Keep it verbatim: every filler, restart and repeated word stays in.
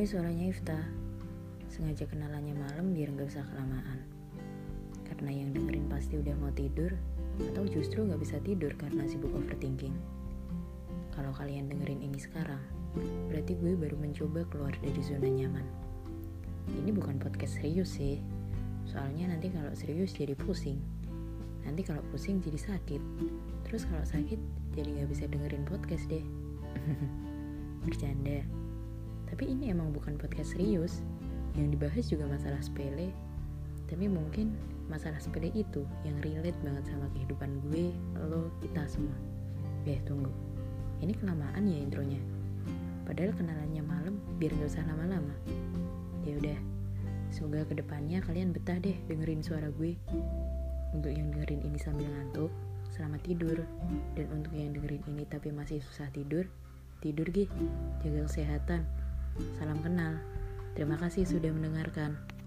Ini suaranya Ifta. Sengaja kenalannya malam biar gak usah kelamaan. Karena yang dengerin pasti udah mau tidur, atau justru gak bisa tidur karena sibuk overthinking. Kalau kalian dengerin ini sekarang, berarti gue baru mencoba keluar dari zona nyaman. Ini bukan podcast serius sih. Soalnya nanti kalau serius jadi pusing. Nanti kalau pusing jadi sakit. Terus kalau sakit jadi gak bisa dengerin podcast deh. Bercanda. Tapi ini emang bukan podcast serius. Yang dibahas juga masalah sepele. Tapi mungkin masalah sepele itu yang relate banget sama kehidupan gue, lo, kita semua. Beh, tunggu. Ini kelamaan ya intronya. Padahal kenalannya malam biar gak usah lama-lama. Ya udah. Semoga kedepannya kalian betah deh dengerin suara gue. Untuk yang dengerin ini sambil ngantuk, selamat tidur. Dan untuk yang dengerin ini tapi masih susah tidur, tidur gih, jaga kesehatan. Salam kenal. Terima kasih sudah mendengarkan.